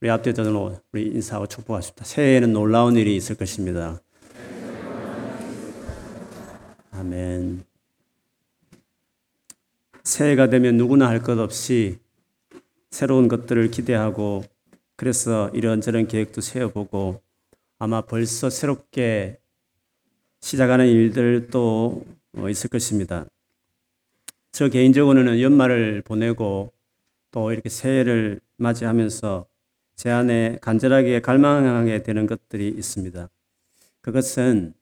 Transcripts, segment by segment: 우리 앞뒤에도 우리 인사하고 축복하십시다. 새해에는 놀라운 일이 있을 것입니다. 아멘. 새해가 되면 누구나 할 것 없이 새로운 것들을 기대하고, 그래서 이런저런 계획도 세워보고, 아마 벌써 새롭게 시작하는 일들도 있을 것입니다. 저 개인적으로는 연말을 보내고 또 이렇게 새해를 맞이하면서 제 안에 간절하게 갈망하게 되는 것들이 있습니다. 그것은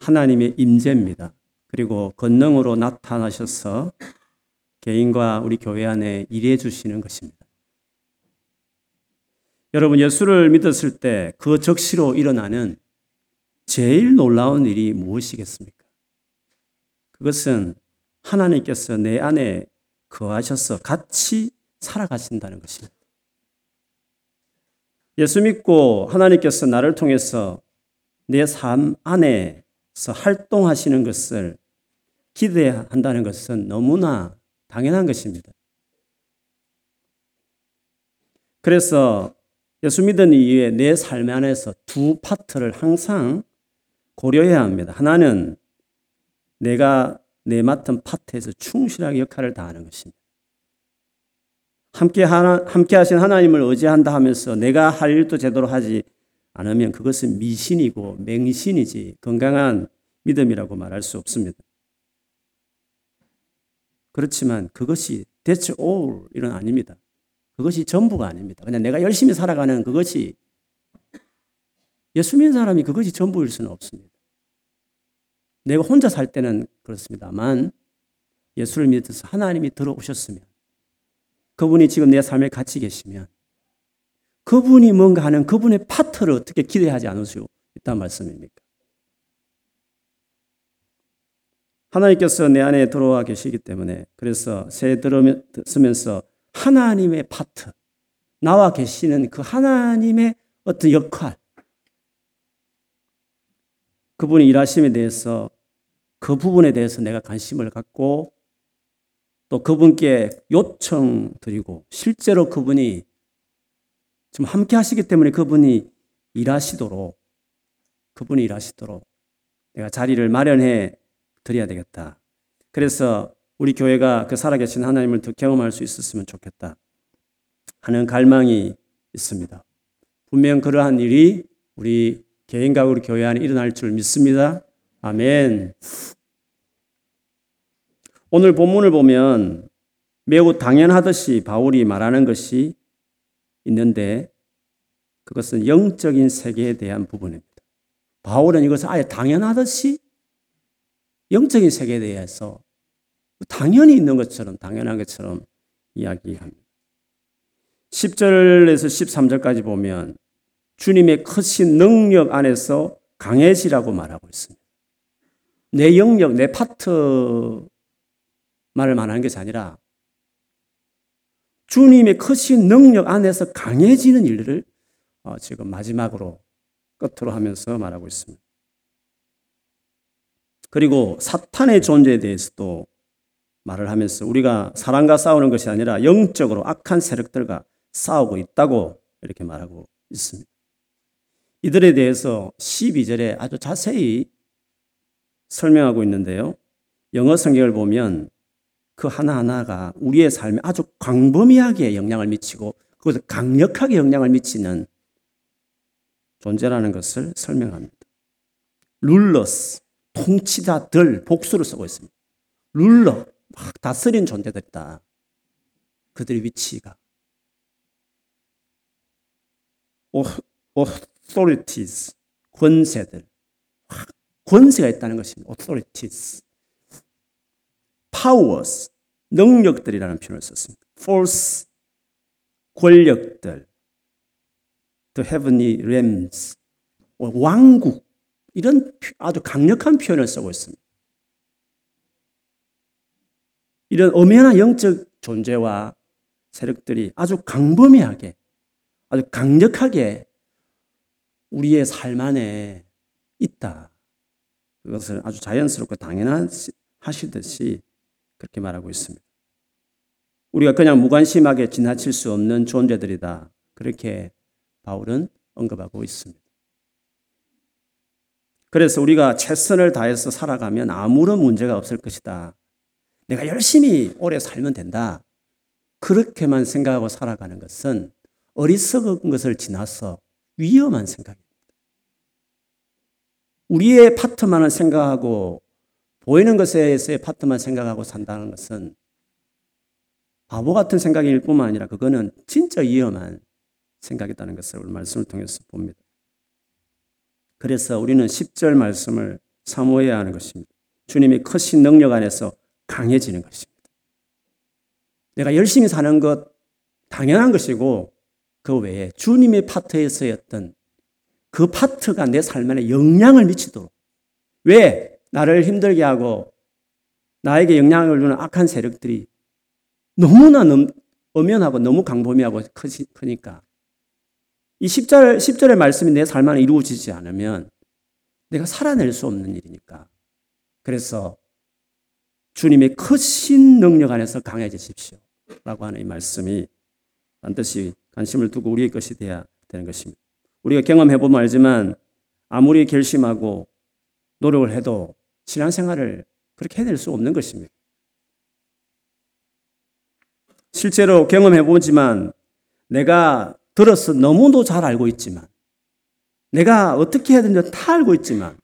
하나님의 임재입니다. 그리고 권능으로 나타나셔서 개인과 우리 교회 안에 일해 주시는 것입니다. 여러분, 예수를 믿었을 때 그 적시로 일어나는 제일 놀라운 일이 무엇이겠습니까? 그것은 하나님께서 내 안에 거하셔서 같이 살아가신다는 것입니다. 예수 믿고 하나님께서 나를 통해서 내 삶 안에서 활동하시는 것을 기대한다는 것은 너무나 당연한 것입니다. 그래서 예수 믿은 이후에 내 삶 안에서 두 파트를 항상 고려해야 합니다. 하나는 내가 내 맡은 파트에서 충실하게 역할을 다하는 것입니다. 함께 하신 하나님을 의지한다 하면서 내가 할 일도 제대로 하지 않으면 그것은 미신이고 맹신이지 건강한 믿음이라고 말할 수 없습니다. 그렇지만 그것이 대체 all 이런 아닙니다. 그것이 전부가 아닙니다. 그냥 내가 열심히 살아가는 그것이, 예수 믿는 사람이 그것이 전부일 수는 없습니다. 내가 혼자 살 때는 그렇습니다만, 예수를 믿어서 하나님이 들어오셨으면, 그분이 지금 내 삶에 같이 계시면, 그분이 뭔가 하는 그분의 파트를 어떻게 기대하지 않을 수 있단 말씀입니까? 하나님께서 내 안에 들어와 계시기 때문에, 그래서 새해 들으면서 하나님의 파트, 나와 계시는 그 하나님의 어떤 역할, 그분이 일하심에 대해서 그 부분에 대해서 내가 관심을 갖고 또 그분께 요청드리고, 실제로 그분이 지금 함께 하시기 때문에 그분이 일하시도록 내가 자리를 마련해 드려야 되겠다. 그래서 우리 교회가 그 살아계신 하나님을 더 경험할 수 있었으면 좋겠다 하는 갈망이 있습니다. 분명 그러한 일이 우리 개인과 우리 교회 안에 일어날 줄 믿습니다. 아멘. 오늘 본문을 보면 매우 당연하듯이 바울이 말하는 것이 있는데, 그것은 영적인 세계에 대한 부분입니다. 바울은 이것을 아예 당연하듯이 영적인 세계에 대해서 당연히 있는 것처럼, 당연한 것처럼 이야기합니다. 10절에서 13절까지 보면 주님의 크신 능력 안에서 강해지라고 말하고 있습니다. 내 영역, 내 파트 말을 말하는 것이 아니라 주님의 크신 능력 안에서 강해지는 일들을 지금 마지막으로 끝으로 하면서 말하고 있습니다. 그리고 사탄의 존재에 대해서도 말을 하면서 우리가 사람과 싸우는 것이 아니라 영적으로 악한 세력들과 싸우고 있다고 이렇게 말하고 있습니다. 이들에 대해서 12절에 아주 자세히 설명하고 있는데요. 영어 성경을 보면 그 하나하나가 우리의 삶에 아주 광범위하게 영향을 미치고 그것을 강력하게 영향을 미치는 존재라는 것을 설명합니다. 룰러스, 통치자들, 복수를 쓰고 있습니다. 룰러, 막 다스린 존재들이다. 그들의 위치가. authorities, 권세들. 권세가 있다는 것입니다. authorities. powers, 능력들이라는 표현을 썼습니다. force, 권력들. the heavenly realms, 왕국. 이런 아주 강력한 표현을 쓰고 있습니다. 이런 엄연한 영적 존재와 세력들이 아주 광범위하게, 아주 강력하게 우리의 삶 안에 있다. 그것을 아주 자연스럽고 당연하시듯이 그렇게 말하고 있습니다. 우리가 그냥 무관심하게 지나칠 수 없는 존재들이다. 그렇게 바울은 언급하고 있습니다. 그래서 우리가 최선을 다해서 살아가면 아무런 문제가 없을 것이다. 내가 열심히 오래 살면 된다. 그렇게만 생각하고 살아가는 것은 어리석은 것을 지나서 위험한 생각입니다. 우리의 파트만을 생각하고 보이는 것에서의 파트만 생각하고 산다는 것은 바보 같은 생각일 뿐만 아니라 그거는 진짜 위험한 생각이라는 것을 오늘 말씀을 통해서 봅니다. 그래서 우리는 10절 말씀을 사모해야 하는 것입니다. 주님이 크신 능력 안에서 강해지는 것입니다. 내가 열심히 사는 것 당연한 것이고 그 외에 주님의 파트에서의 어떤 그 파트가 내 삶에 영향을 미치도록 왜 나를 힘들게 하고 나에게 영향을 주는 악한 세력들이 너무나 엄연하고 너무 강범위하고 크니까 이 10절의 말씀이 내 삶 안에 이루어지지 않으면 내가 살아낼 수 없는 일이니까. 그래서 주님의 크신 능력 안에서 강해지십시오 라고 하는 이 말씀이 반드시 관심을 두고 우리의 것이 되어야 되는 것입니다. 우리가 경험해보면 알지만 아무리 결심하고 노력을 해도 신앙생활을 그렇게 해낼 수 없는 것입니다. 실제로 경험해보지만 내가 들어서 너무도 잘 알고 있지만 내가 어떻게 해야 되는지 다 알고 있지만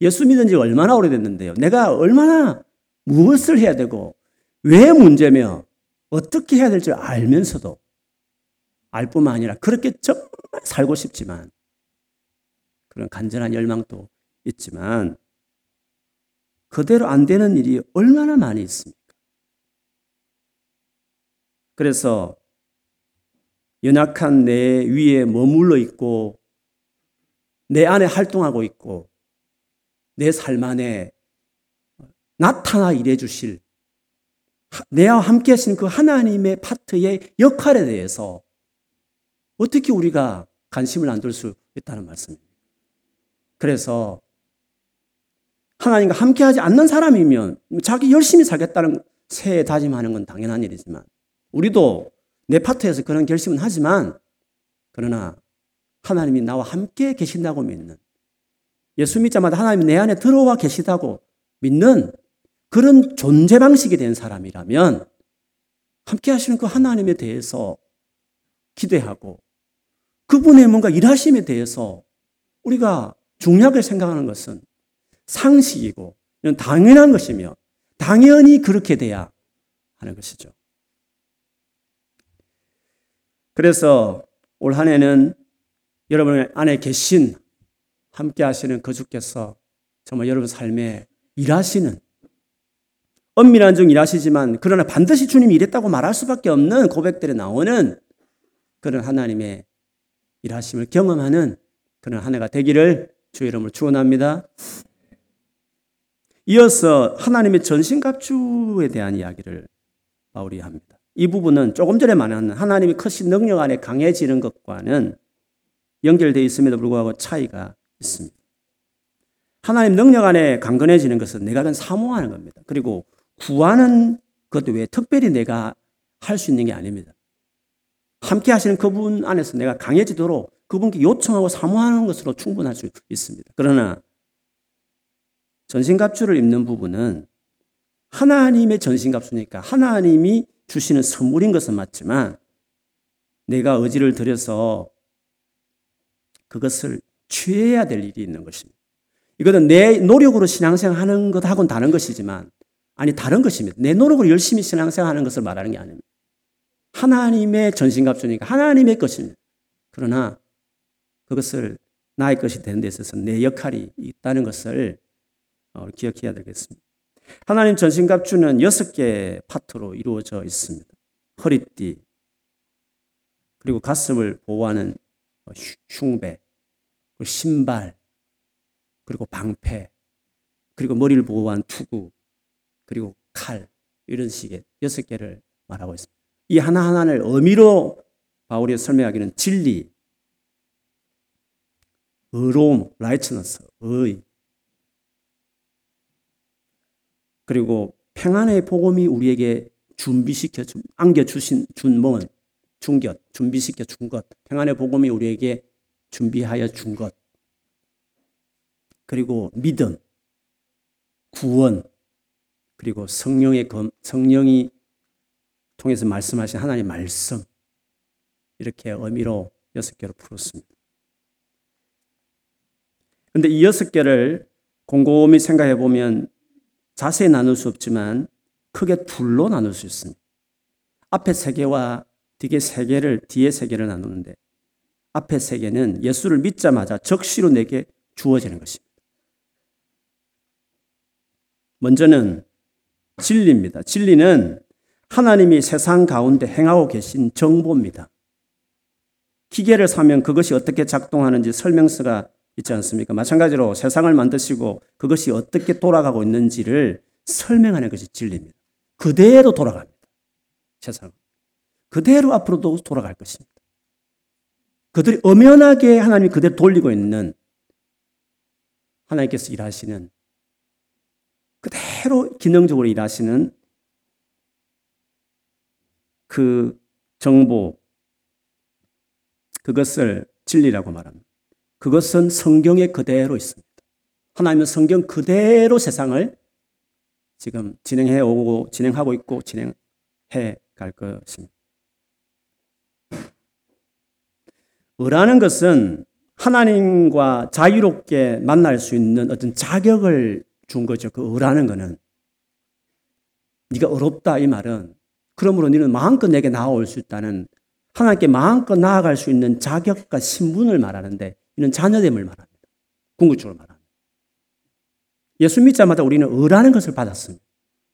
예수 믿은 지 얼마나 오래됐는데요. 내가 얼마나 무엇을 해야 되고 왜 문제며 어떻게 해야 될지 알면서도 알 뿐만 아니라 그렇게 정말 살고 싶지만 그런 간절한 열망도 있지만 그대로 안 되는 일이 얼마나 많이 있습니까? 그래서 연약한 내 위에 머물러 있고 내 안에 활동하고 있고 내 삶 안에 나타나 일해 주실 내와 함께 하신 그 하나님의 파트의 역할에 대해서 어떻게 우리가 관심을 안 둘 수 있다는 말씀입니다. 그래서 하나님과 함께 하지 않는 사람이면 자기 열심히 살겠다는 새해 다짐하는 건 당연한 일이지만 우리도 내 파트에서 그런 결심은 하지만 그러나 하나님이 나와 함께 계신다고 믿는 예수 믿자마자 하나님이 내 안에 들어와 계시다고 믿는 그런 존재 방식이 된 사람이라면 함께 하시는 그 하나님에 대해서 기대하고 그분의 뭔가 일하심에 대해서 우리가 중요하게 생각하는 것은 상식이고 이런 당연한 것이며 당연히 그렇게 돼야 하는 것이죠. 그래서 올 한 해는 여러분 안에 계신 함께 하시는 그 주께서 정말 여러분 삶에 일하시는 엄밀한 중 일하시지만 그러나 반드시 주님이 일했다고 말할 수밖에 없는 고백들에 나오는 그런 하나님의 일하심을 경험하는 그런 한 해가 되기를 주의 이름으로 축원합니다. 이어서 하나님의 전신갑주에 대한 이야기를 바울이 합니다. 이 부분은 조금 전에 말한 하나님이 크신 능력 안에 강해지는 것과는 연결되어 있음에도 불구하고 차이가 있습니다. 하나님 능력 안에 강건해지는 것은 내가 그냥 사모하는 겁니다. 그리고 구하는 것도 왜 특별히 내가 할 수 있는 게 아닙니다. 함께 하시는 그분 안에서 내가 강해지도록 그분께 요청하고 사모하는 것으로 충분할 수 있습니다. 그러나 전신갑주를 입는 부분은 하나님의 전신갑주니까 하나님이 주시는 선물인 것은 맞지만 내가 의지를 들여서 그것을 취해야 될 일이 있는 것입니다. 이것은 내 노력으로 신앙생활하는 것하고는 다른 것이지만 다른 것입니다. 내 노력으로 열심히 신앙생활하는 것을 말하는 게 아닙니다. 하나님의 전신갑주니까 하나님의 것입니다. 그러나 그것을 나의 것이 되는 데 있어서 내 역할이 있다는 것을 기억해야 되겠습니다. 하나님 전신갑주는 6개의 파트로 이루어져 있습니다. 허리띠, 그리고 가슴을 보호하는 흉배, 그리고 신발, 그리고 방패, 그리고 머리를 보호한 투구, 그리고 칼, 이런 식의 6개를 말하고 있습니다. 이 하나하나를 의미로 바울이 설명하기는 진리, 의로움, 라이츠너스, 의, 그리고 평안의 복음이 우리에게 준비시켜 준, 안겨주신 준 몸은 준 것, 준비시켜 준 것, 평안의 복음이 우리에게 준비하여 준 것, 그리고 믿음, 구원, 그리고 성령이 통해서 말씀하신 하나님의 말씀, 이렇게 의미로 6개로 풀었습니다. 그런데 이 6개를 곰곰이 생각해 보면 자세히 나눌 수 없지만 크게 둘로 나눌 수 있습니다. 앞에 3개와 뒤에 3개를 나누는데, 앞에 3개는 예수를 믿자마자 적시로 내게 주어지는 것입니다. 먼저는 진리입니다. 진리는 하나님이 세상 가운데 행하고 계신 정보입니다. 기계를 사면 그것이 어떻게 작동하는지 설명서가 있지 않습니까? 마찬가지로 세상을 만드시고 그것이 어떻게 돌아가고 있는지를 설명하는 것이 진리입니다. 그대로 돌아갑니다. 세상은. 그대로 앞으로도 돌아갈 것입니다. 그들이 엄연하게 하나님이 그대로 돌리고 있는, 하나님께서 일하시는, 그대로 기능적으로 일하시는 그 정보, 그것을 진리라고 말합니다. 그것은 성경에 그대로 있습니다. 하나님은 성경 그대로 세상을 지금 진행하고 있고 진행해 갈 것입니다. 의라는 것은 하나님과 자유롭게 만날 수 있는 어떤 자격을 준 거죠. 그 의라는 거는. 네가 의롭다 이 말은, 그러므로 너는 마음껏 내게 나아올 수 있다는, 하나님께 마음껏 나아갈 수 있는 자격과 신분을 말하는데, 이는 자녀됨을 말합니다. 궁극적으로 말합니다. 예수 믿자마자 우리는 의라는 것을 받았습니다.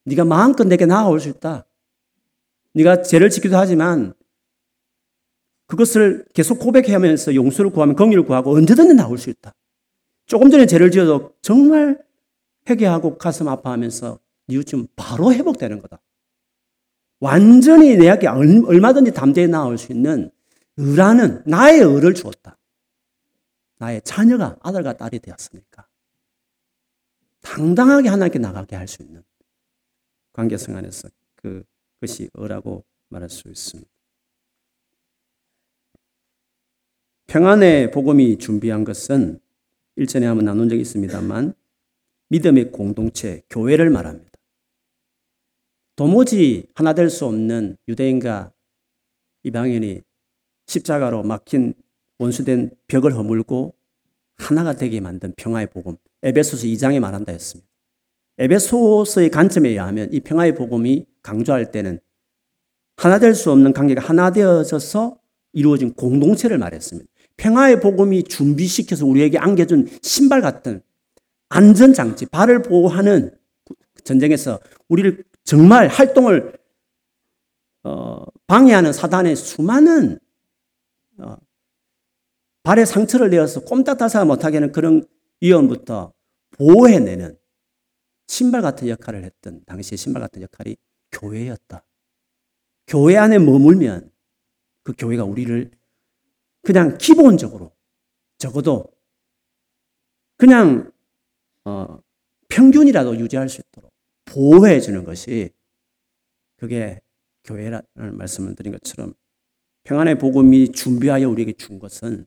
네가 마음껏 내게 나아올 수 있다. 네가 죄를 지기도 하지만 그것을 계속 고백하면서 용서를 구하면 긍휼을 구하고 언제든지 나올 수 있다. 조금 전에 죄를 지어도 정말 회개하고 가슴 아파하면서 뉘우치면 바로 회복되는 거다. 완전히 내 앞에 얼마든지 담대히 나올 수 있는 의라는, 나의 의를 주었다. 나의 자녀가 아들과 딸이 되었으니까 당당하게 하나님께 나가게 할 수 있는 관계성 안에서 그것이 의라고 말할 수 있습니다. 평안의 복음이 준비한 것은 일전에 한번 나눈 적이 있습니다만 믿음의 공동체, 교회를 말합니다. 도무지 하나 될 수 없는 유대인과 이방인이 십자가로 막힌 원수된 벽을 허물고 하나가 되게 만든 평화의 복음. 에베소서 2장에 말한다 했습니다. 에베소서의 관점에 의하면 이 평화의 복음이 강조할 때는 하나 될 수 없는 관계가 하나 되어져서 이루어진 공동체를 말했습니다. 평화의 복음이 준비시켜서 우리에게 안겨준 신발 같은 안전장치, 발을 보호하는, 전쟁에서 우리를 정말 활동을 방해하는 사단의 수많은 발에 상처를 내어서 꼼짝달싹 못하게 하는 그런 위험부터 보호해내는 신발 같은 역할을 했던, 당시의 신발 같은 역할이 교회였다. 교회 안에 머물면 그 교회가 우리를 그냥 기본적으로, 적어도 그냥 평균이라도 유지할 수 있도록 보호해 주는 것이, 그게 교회라는 말씀을 드린 것처럼 평안의 복음이 준비하여 우리에게 준 것은,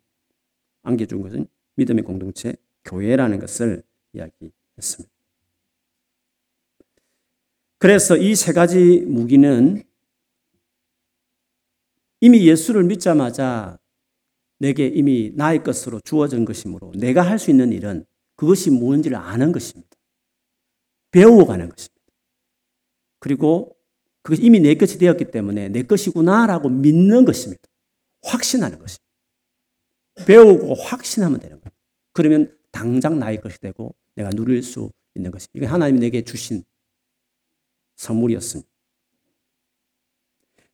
안겨준 것은 믿음의 공동체, 교회라는 것을 이야기했습니다. 그래서 이 3가지 무기는 이미 예수를 믿자마자 내게 이미 나의 것으로 주어진 것이므로 내가 할 수 있는 일은 그것이 무엇인지를 아는 것입니다. 배워가는 것입니다. 그리고 그것이 이미 내 것이 되었기 때문에 내 것이구나라고 믿는 것입니다. 확신하는 것입니다. 배우고 확신하면 되는 거예요. 그러면 당장 나의 것이 되고 내가 누릴 수 있는 것입니다. 이건 하나님이 내게 주신 선물이었습니다.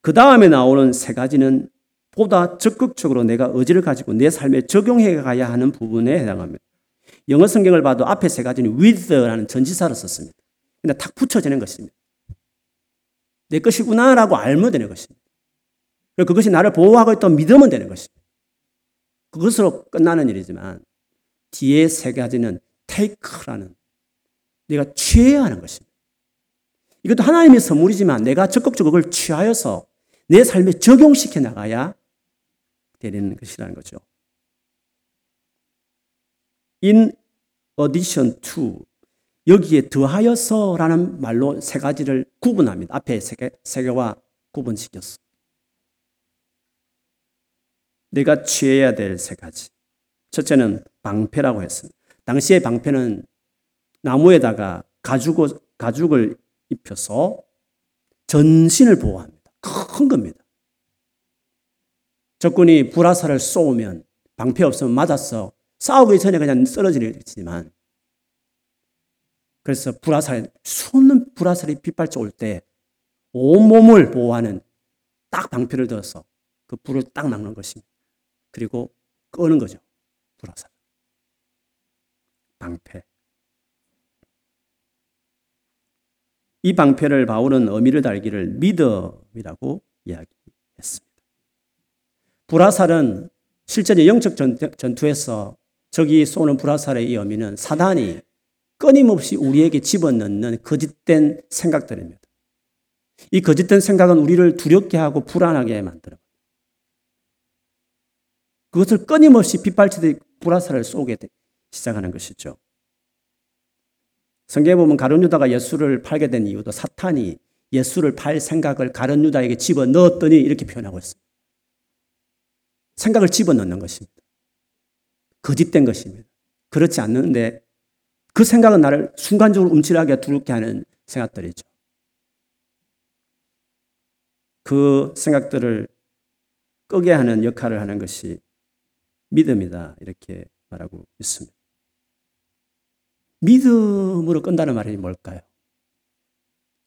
그 다음에 나오는 3가지는 보다 적극적으로 내가 의지를 가지고 내 삶에 적용해 가야 하는 부분에 해당합니다. 영어 성경을 봐도 앞에 3가지는 with라는 전치사를 썼습니다. 근데 탁 붙여지는 것입니다. 내 것이구나라고 알면 되는 것입니다. 그리고 그것이 나를 보호하고 있다고 믿으면 되는 것입니다. 그것으로 끝나는 일이지만 뒤에 3가지는 take라는, 내가 취해야 하는 것입니다. 이것도 하나님의 선물이지만 내가 적극적으로 그걸 취하여서 내 삶에 적용시켜 나가야 되는 것이라는 거죠. In addition to, 여기에 더하여서라는 말로 세 가지를 구분합니다. 앞에 세 개와 구분시켰어. 내가 취해야 될 세 가지. 첫째는 방패라고 했습니다. 당시의 방패는 나무에다가 가죽을 입혀서 전신을 보호합니다. 큰 겁니다. 적군이 불화살을 쏘면 방패 없으면 맞아서 싸우기 전에 그냥 쓰러지겠지만, 그래서 쏘는 불화살이 빗발쳐 올 때 온몸을 보호하는 딱 방패를 들어서 그 불을 딱 막는 것입니다. 그리고 끄는 거죠. 불화살. 방패. 이 방패를 바울은 의미를 달기를 믿음이라고 이야기했습니다. 불화살은 실제 영적 전투에서 적이 쏘는 불화살의 이 의미는 사단이 끊임없이 우리에게 집어넣는 거짓된 생각들입니다. 이 거짓된 생각은 우리를 두렵게 하고 불안하게 만들어요. 그것을 끊임없이 빗발치듯 불화살을 쏘게 시작하는 것이죠. 성경에 보면 가룟 유다가 예수를 팔게 된 이유도 사탄이 예수를 팔 생각을 가룟 유다에게 집어넣었더니 이렇게 표현하고 있습니다. 생각을 집어넣는 것입니다. 거짓된 것입니다. 그렇지 않는데 그 생각은 나를 순간적으로 움찔하게 두렵게 하는 생각들이죠. 그 생각들을 끄게 하는 역할을 하는 것이 믿음이다 이렇게 말하고 있습니다. 믿음으로 끈다는 말이 뭘까요?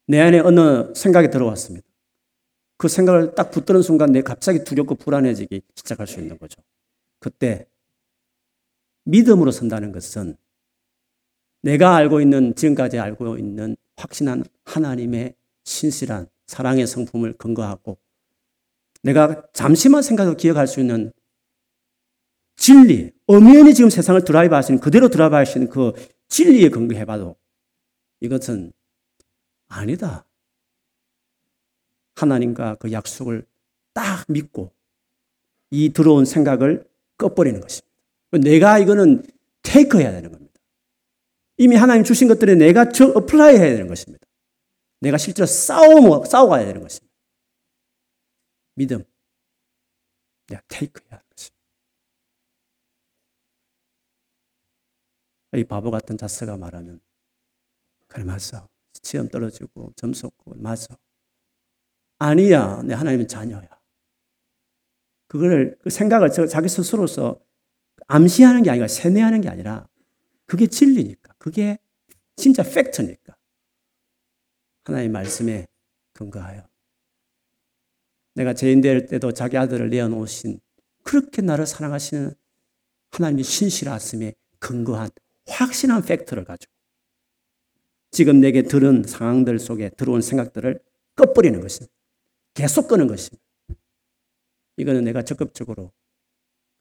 내 안에 어느 생각이 들어왔습니다. 그 생각을 딱 붙드는 순간 내 갑자기 두렵고 불안해지기 시작할 수 있는 거죠. 그때 믿음으로 선다는 것은 내가 알고 있는, 지금까지 알고 있는 확신한 하나님의 신실한 사랑의 성품을 근거하고 내가 잠시만 생각하고 기억할 수 있는 진리, 엄연히 지금 세상을 드라이브하시는, 그대로 드라이브하시는 그 진리에 근거해봐도 이것은 아니다. 하나님과 그 약속을 딱 믿고 이 들어온 생각을 꺼버리는 것입니다. 내가 이거는 테이크해야 되는 겁니다. 이미 하나님 주신 것들에 내가 어플라이해야 되는 것입니다. 내가 실제로 싸워가야 되는 것입니다. 믿음, 내가 테이크해야 하는 것입니다. 이 바보 같은 자스가 말하면 그래 맞아, 시험 떨어지고 점수 없고 맞아. 아니야, 내 하나님은 자녀야. 그걸 그 생각을 자기 스스로서 암시하는 게 아니라 세뇌하는 게 아니라 그게 진리니까, 그게 진짜 팩트니까 하나님의 말씀에 근거하여 내가 죄인 될 때도 자기 아들을 내어놓으신 그렇게 나를 사랑하시는 하나님의 신실하심에 근거한 확신한 팩트를 가지고 지금 내게 들은 상황들 속에 들어온 생각들을 꺼버리는 것입니다. 계속 끄는 것입니다. 이거는 내가 적극적으로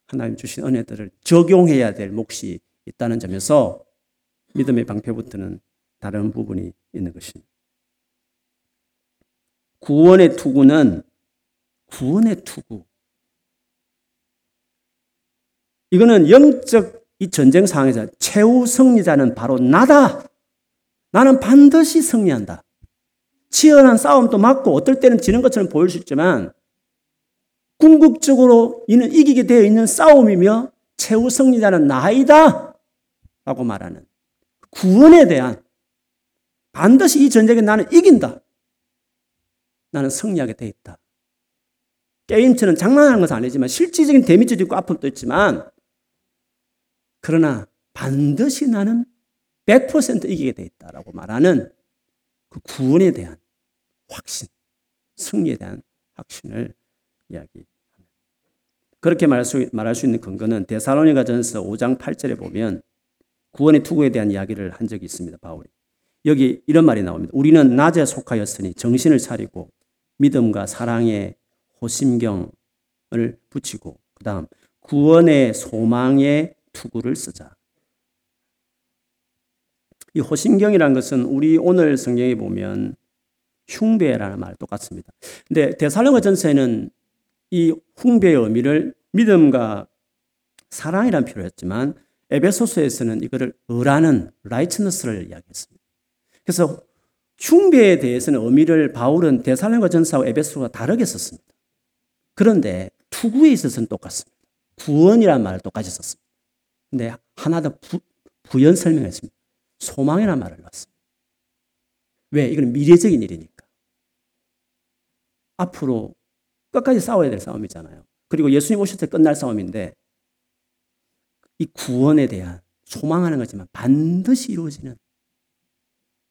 하나님 주신 은혜들을 적용해야 될 몫이 있다는 점에서 믿음의 방패부터는 다른 부분이 있는 것입니다. 구원의 투구는 구원의 투구. 이거는 영적 이 전쟁 상황에서 최후 승리자는 바로 나다. 나는 반드시 승리한다. 치열한 싸움도 맞고 어떨 때는 지는 것처럼 보일 수 있지만 궁극적으로 이는 이기게 되어 있는 싸움이며 최후 승리자는 나이다 라고 말하는 구원에 대한, 반드시 이 전쟁에 나는 이긴다. 나는 승리하게 되어 있다. 게임처럼 장난하는 것은 아니지만 실질적인 데미지도 있고 아픔도 있지만 그러나 반드시 나는 100% 이기게 되어 있다라고 말하는 그 구원에 대한 확신, 승리에 대한 확신을 이야기합니다. 그렇게 말할 수 있는 근거는 데살로니가전서 5장 8절에 보면 구원의 투구에 대한 이야기를 한 적이 있습니다. 바울이. 여기 이런 말이 나옵니다. 우리는 낮에 속하였으니 정신을 차리고 믿음과 사랑의 호심경을 붙이고 그 다음 구원의 소망의 투구를 쓰자. 이 호심경이라는 것은 우리 오늘 성경에 보면 흉배라는 말 똑같습니다. 근데 데살로니가전서에는 이 흉배의 의미를 믿음과 사랑이라는 표현을 했지만 에베소서에서는 이거를 의라는 righteousness를 이야기했습니다. 그래서 흉배에 대해서는 의미를 바울은 데살로니가전서와 에베소서가 다르게 썼습니다. 그런데 투구에 있어서는 똑같습니다. 구원이라는 말을 똑같이 썼습니다. 근데 하나 더 부연 설명했습니다. 소망이라는 말을 넣었습니다. 왜? 이건 미래적인 일이니까. 앞으로 끝까지 싸워야 될 싸움이잖아요. 그리고 예수님 오실 때 끝날 싸움인데 이 구원에 대한 소망하는 거지만 반드시 이루어지는,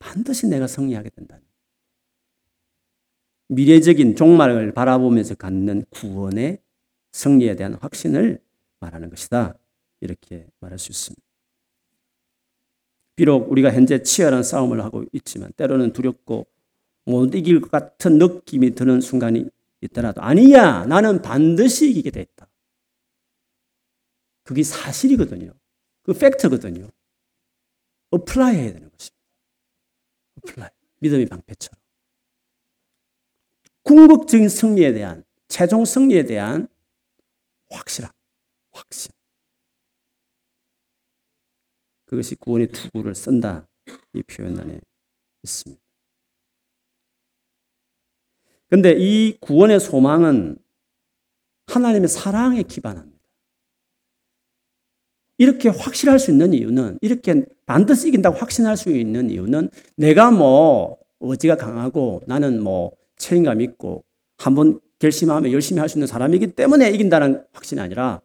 반드시 내가 승리하게 된다는 미래적인 종말을 바라보면서 갖는 구원의 승리에 대한 확신을 말하는 것이다. 이렇게 말할 수 있습니다. 비록 우리가 현재 치열한 싸움을 하고 있지만 때로는 두렵고 못 이길 것 같은 느낌이 드는 순간이 있더라도 아니야, 나는 반드시 이기게 돼 있다. 그게 사실이거든요. 그 팩트거든요. 어플라이 해야 되는 것입니다. 어플라이. 믿음의 방패처럼. 궁극적인 승리에 대한, 최종 승리에 대한 확실함, 확신. 그것이 구원의 투구를 쓴다. 이 표현 안에 있습니다. 그런데 이 구원의 소망은 하나님의 사랑에 기반합니다. 이렇게 확실할 수 있는 이유는, 이렇게 반드시 이긴다고 확신할 수 있는 이유는 내가 뭐 의지가 강하고 나는 뭐 책임감 있고 한번 결심하면 열심히 할 수 있는 사람이기 때문에 이긴다는 확신이 아니라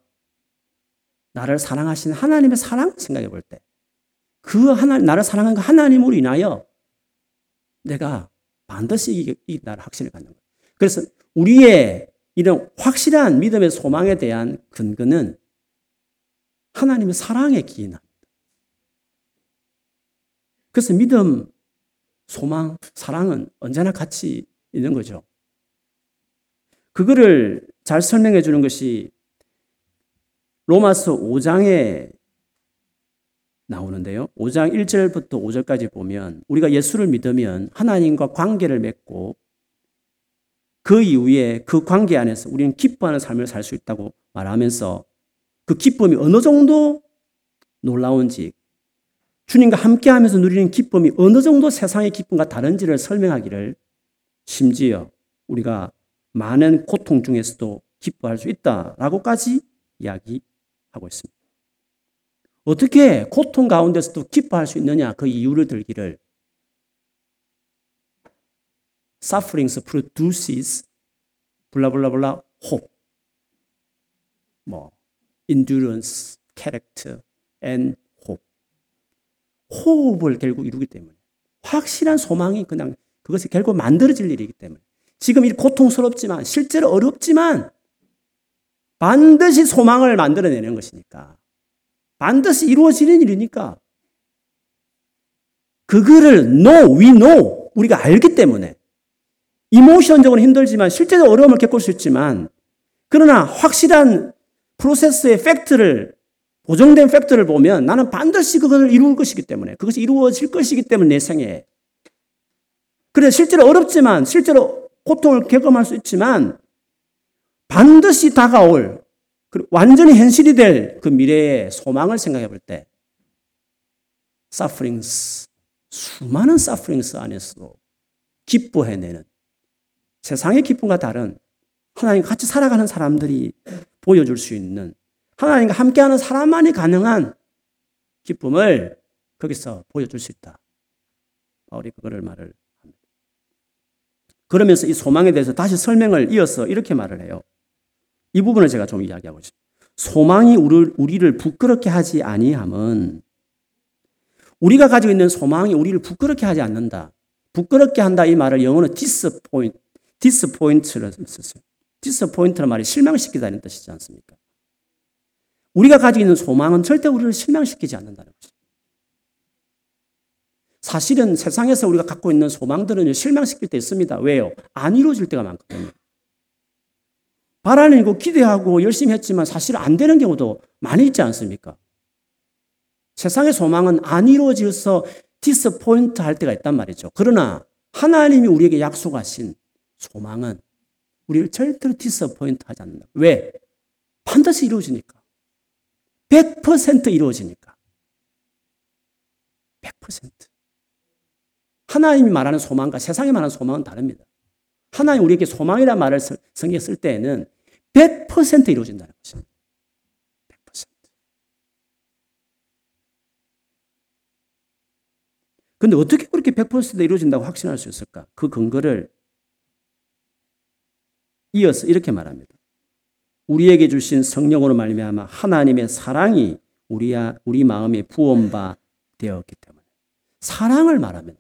나를 사랑하시는 하나님의 사랑을 생각해 볼 때 그 하나 나를 사랑하는 그 하나님으로 인하여 내가 반드시 이긴다는 확신을 갖는 거예요. 그래서 우리의 이런 확실한 믿음의 소망에 대한 근거는 하나님의 사랑에 기인합니다. 그래서 믿음, 소망, 사랑은 언제나 같이 있는 거죠. 그거를 잘 설명해 주는 것이 로마서 5장에 나오는데요. 5장 1절부터 5절까지 보면 우리가 예수를 믿으면 하나님과 관계를 맺고 그 이후에 그 관계 안에서 우리는 기뻐하는 삶을 살 수 있다고 말하면서 그 기쁨이 어느 정도 놀라운지, 주님과 함께하면서 누리는 기쁨이 어느 정도 세상의 기쁨과 다른지를 설명하기를, 심지어 우리가 많은 고통 중에서도 기뻐할 수 있다라고까지 이야기하고 있습니다. 어떻게 고통 가운데서도 기뻐할 수 있느냐, 그 이유를 들기를 Sufferings produces 블라블라블라 hope, endurance, character, and hope. 호흡을 결국 이루기 때문에, 확실한 소망이 그냥 그것이 결국 만들어질 일이기 때문에, 지금 이 고통스럽지만 실제로 어렵지만 반드시 소망을 만들어내는 것이니까, 반드시 이루어지는 일이니까, 그거를 know, we know, 우리가 알기 때문에 이모션적으로 힘들지만 실제로 어려움을 겪을 수 있지만, 그러나 확실한 프로세스의 팩트를, 보정된 팩트를 보면 나는 반드시 그것을 이룰 것이기 때문에, 그것이 이루어질 것이기 때문에 내 생에. 그래, 실제로 어렵지만, 실제로 고통을 경험할 수 있지만, 반드시 다가올, 완전히 현실이 될 그 미래의 소망을 생각해 볼 때, sufferings, 수많은 sufferings 안에서도 기뻐해내는, 세상의 기쁨과 다른, 하나님과 같이 살아가는 사람들이 보여줄 수 있는, 하나님과 함께하는 사람만이 가능한 기쁨을 거기서 보여줄 수 있다. 바울이 그거를 말을 합니다. 그러면서 이 소망에 대해서 다시 설명을 이어서 이렇게 말을 해요. 이 부분을 제가 좀 이야기하고 있습니다. 소망이 우리를 부끄럽게 하지 아니함은, 우리가 가지고 있는 소망이 우리를 부끄럽게 하지 않는다. 부끄럽게 한다, 이 말을 영어로 disappoint를 썼어요. 디스포인트란 말이 실망시키다는 뜻이지 않습니까? 우리가 가지고 있는 소망은 절대 우리를 실망시키지 않는다는 거죠. 사실은 세상에서 우리가 갖고 있는 소망들은 실망시킬 때 있습니다. 왜요? 안 이루어질 때가 많거든요. 바라는 기대하고 열심히 했지만 사실 안 되는 경우도 많이 있지 않습니까? 세상의 소망은 안 이루어져서 디스포인트 할 때가 있단 말이죠. 그러나 하나님이 우리에게 약속하신 소망은 우리를 절대로 디서포인트 하지 않는다. 왜? 반드시 이루어지니까. 100% 이루어지니까. 100%. 하나님이 말하는 소망과 세상이 말하는 소망은 다릅니다. 하나님이 우리에게 소망이라는 말을 성경에 쓸 때에는 100% 이루어진다는 것입니다. 100%. 그런데 어떻게 그렇게 100% 이루어진다고 확신할 수 있을까? 그 근거를 이어서 이렇게 말합니다. 우리에게 주신 성령으로 말미암아 하나님의 사랑이 우리 마음에 부음바 되었기 때문에. 사랑을 말합니다.